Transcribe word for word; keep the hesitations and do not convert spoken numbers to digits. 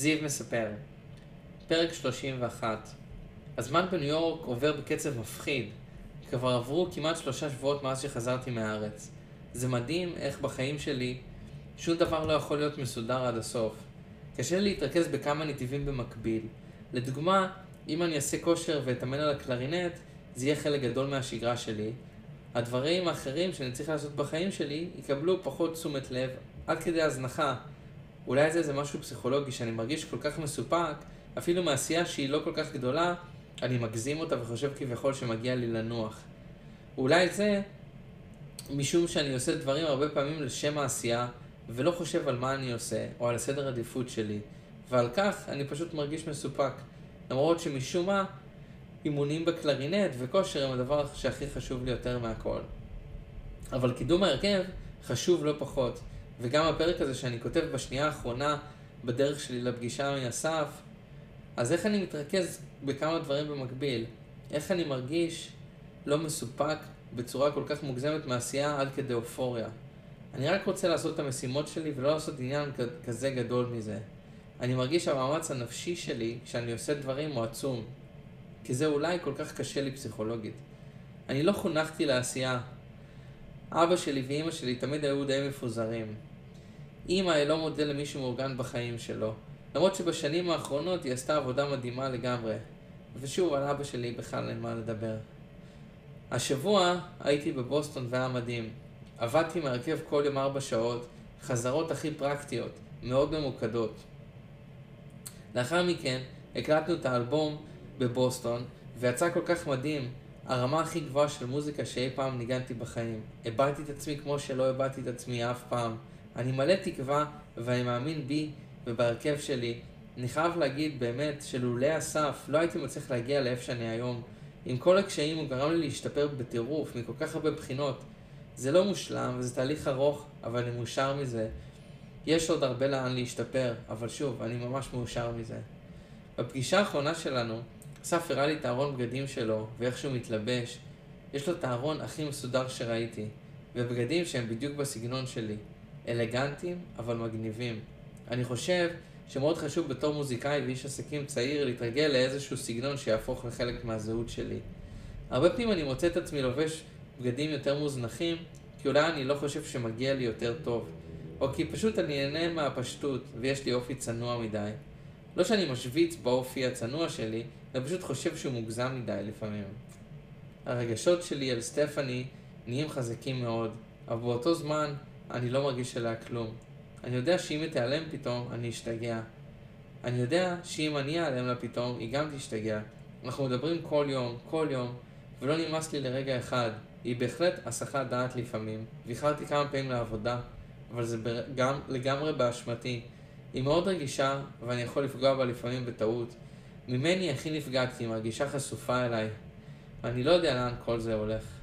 זיו מספר, פרק שלושים ואחת. הזמן בניו יורק עובר בקצב מפחיד. כבר עברו כמעט שלושה שבועות מאז שחזרתי מהארץ. זה מדהים איך בחיים שלי שום דבר לא יכול להיות מסודר עד הסוף. קשה להתרכז בכמה נתיבים במקביל. לדוגמה, אם אני אעשה כושר ואתאמן על הקלרינט, זה יהיה חלק גדול מהשגרה שלי. הדברים האחרים שאני צריך לעשות בחיים שלי יקבלו פחות תשומת לב, עד כדי הזנחה. אולי זה זה משהו פסיכולוגי שאני מרגיש כל כך מסופק, אפילו מעשייה שהיא לא כל כך גדולה, אני מגזים אותה וחושב כביכול שמגיע לי לנוח. אולי זה משום שאני עושה דברים הרבה פעמים לשם העשייה, ולא חושב על מה אני עושה, או על הסדר העדיפות שלי, ועל כך אני פשוט מרגיש מסופק. למרות שמשום מה, אימונים בקלרינט וכושר הם הדבר שהכי חשוב לי יותר מהכל. אבל קידום ההרכב חשוב לא פחות, וגם הפרק הזה שאני כותב בשנייה האחרונה בדרך שלי לפגישה עם אסף, אז איך אני מתרכז בכמה דברים במקביל? איך אני מרגיש לא מסופק בצורה כל כך מוגזמת מעשייה עד כדי אופוריה? אני רק רוצה לעשות את המשימות שלי ולא לעשות עניין כזה גדול מזה. אני מרגיש שהמאמץ הנפשי שלי כשאני עושה דברים הוא עצום, כי זה אולי כל כך קשה לי פסיכולוגית. אני לא חונכתי לעשייה. אבא שלי ואמא שלי תמיד היו די מפוזרים. אמא היא לא מודל למישהו מאורגן בחיים שלו, למרות שבשנים האחרונות היא עשתה עבודה מדהימה לגמרי. ושוב, על אבא שלי בכלל אין מה לדבר. השבוע הייתי בבוסטון והיה מדהים. עבדתי מהרכב כל יום ארבע שעות, חזרות הכי פרקטיות, מאוד ממוקדות. לאחר מכן הקלטנו את האלבום בבוסטון, ויצא כל כך מדהים, הרמה הכי גבוהה של מוזיקה שאי פעם ניגנתי בחיים. הבאתי את עצמי כמו שלא הבאתי את עצמי אף פעם. אני מלא תקווה ואני מאמין בי ובהרכב שלי. אני חייב להגיד באמת שלולא אסף לא הייתי מצליח להגיע לאיפה שאני היום. עם כל הקשיים הוא גרם לי להשתפר בטירוף מכל כך הרבה בחינות. זה לא מושלם וזה תהליך ארוך, אבל אני מאושר מזה. יש עוד הרבה לאן להשתפר, אבל שוב, אני ממש מאושר מזה. בפגישה האחרונה שלנו, אסף הראה לי את הארון בגדים שלו ואיך שהוא מתלבש. יש לו את הארון הכי מסודר שראיתי, ובגדים שהם בדיוק בסגנון שלי. אלגנטים, אבל מגניבים. אני חושב שמאוד חשוב בתור מוזיקאי ואיש עסקים צעיר להתרגל לאיזשהו סגנון שיהפוך לחלק מהזהות שלי. הרבה פעמים אני מוצא את עצמי לובש בגדים יותר מוזנחים, כי אולי אני לא חושב שמגיע לי יותר טוב, או כי פשוט אני נהנה מהפשטות ויש לי אופי צנוע מדי. לא שאני משוויץ באופי הצנוע שלי, אני פשוט חושב שהוא מוגזם מדי לפעמים. הרגשות שלי על סטפני נהיים חזקים מאוד, אבל באותו זמן אני לא מרגיש אליה כלום. אני יודע שאם היא תיעלם פתאום, אני אשתגע. אני יודע שאם אני אעלם לה פתאום, היא גם תשתגע. אנחנו מדברים כל יום, כל יום, ולא נמאס לי לרגע אחד. היא בהחלט הסחת דעת לפעמים, והחלטתי כמה פעמים לעבודה, אבל זה גם, לגמרי באשמתי. היא מאוד רגישה, ואני יכול לפגוע בה לפעמים בטעות. ממני הכי נפגעתי, מרגישה חשופה אליי. אני לא יודע לאן כל זה הולך.